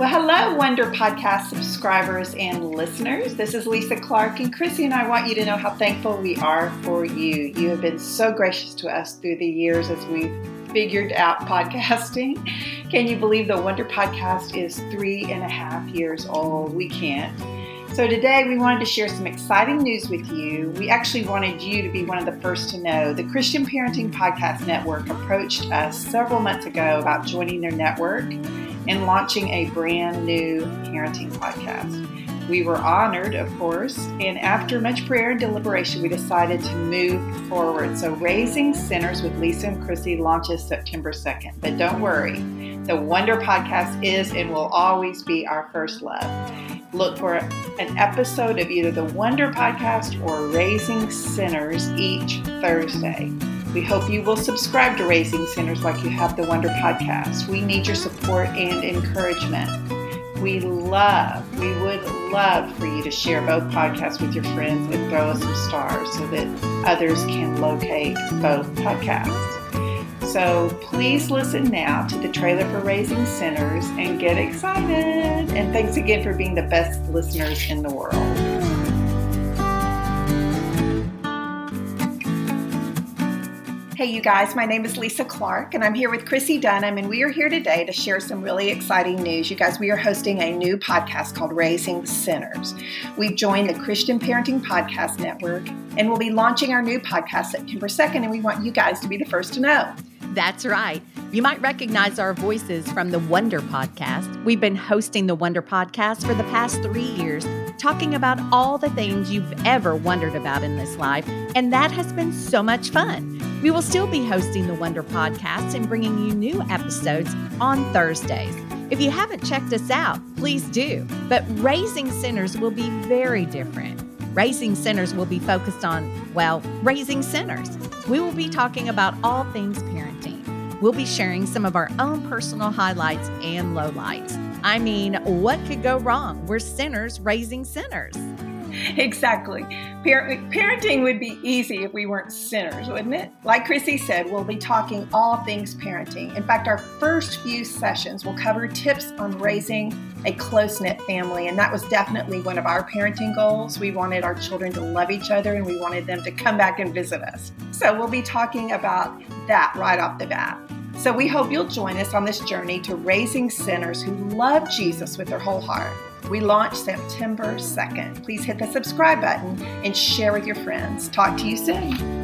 Well, hello, Wonder Podcast subscribers and listeners. This is Lisa Clark, and Chrissy and I want you to know how thankful we are for you. You have been so gracious to us through the years as we've figured out podcasting. Can you believe the Wonder Podcast is 3.5 years old? We can't. So today we wanted to share some exciting news with you. We actually wanted you to be one of the first to know. The Christian Parenting Podcast Network approached us several months ago about joining their network and launching a brand new parenting podcast. We were honored, of course, and after much prayer and deliberation, we decided to move forward. So Raising Sinners with Lisa and Chrissy launches September 2nd. But don't worry, the Wonder Podcast is and will always be our first love. Look for an episode of either the Wonder Podcast or Raising Sinners each Thursday. We hope you will subscribe to Raising Sinners like you have the Wonder Podcast. We need your support and encouragement. We would love for you to share both podcasts with your friends and throw us some stars so that others can locate both podcasts. So please listen now to the trailer for Raising Sinners and get excited. And thanks again for being the best listeners in the world. Hey, you guys, my name is Lisa Clark, and I'm here with Chrissy Dunham, and we are here today to share some really exciting news. You guys, we are hosting a new podcast called Raising Sinners. We've joined the Christian Parenting Podcast Network, and we'll be launching our new podcast September 2nd, and we want you guys to be the first to know. That's right. You might recognize our voices from the Wonder Podcast. We've been hosting the Wonder Podcast for the past 3 years, talking about all the things you've ever wondered about in this life, and that has been so much fun. We will still be hosting the Wonder Podcast and bringing you new episodes on Thursdays. If you haven't checked us out, please do. But Raising Sinners will be very different. Raising Sinners will be focused on, well, raising sinners. We will be talking about all things parenting. We'll be sharing some of our own personal highlights and lowlights. I mean, what could go wrong? We're sinners raising sinners. Exactly. Parenting would be easy if we weren't sinners, wouldn't it? Like Chrissy said, we'll be talking all things parenting. In fact, our first few sessions will cover tips on raising a close-knit family, and that was definitely one of our parenting goals. We wanted our children to love each other, and we wanted them to come back and visit us. So we'll be talking about that right off the bat. So we hope you'll join us on this journey to raising sinners who love Jesus with their whole heart. We launch September 2nd. Please hit the subscribe button and share with your friends. Talk to you soon.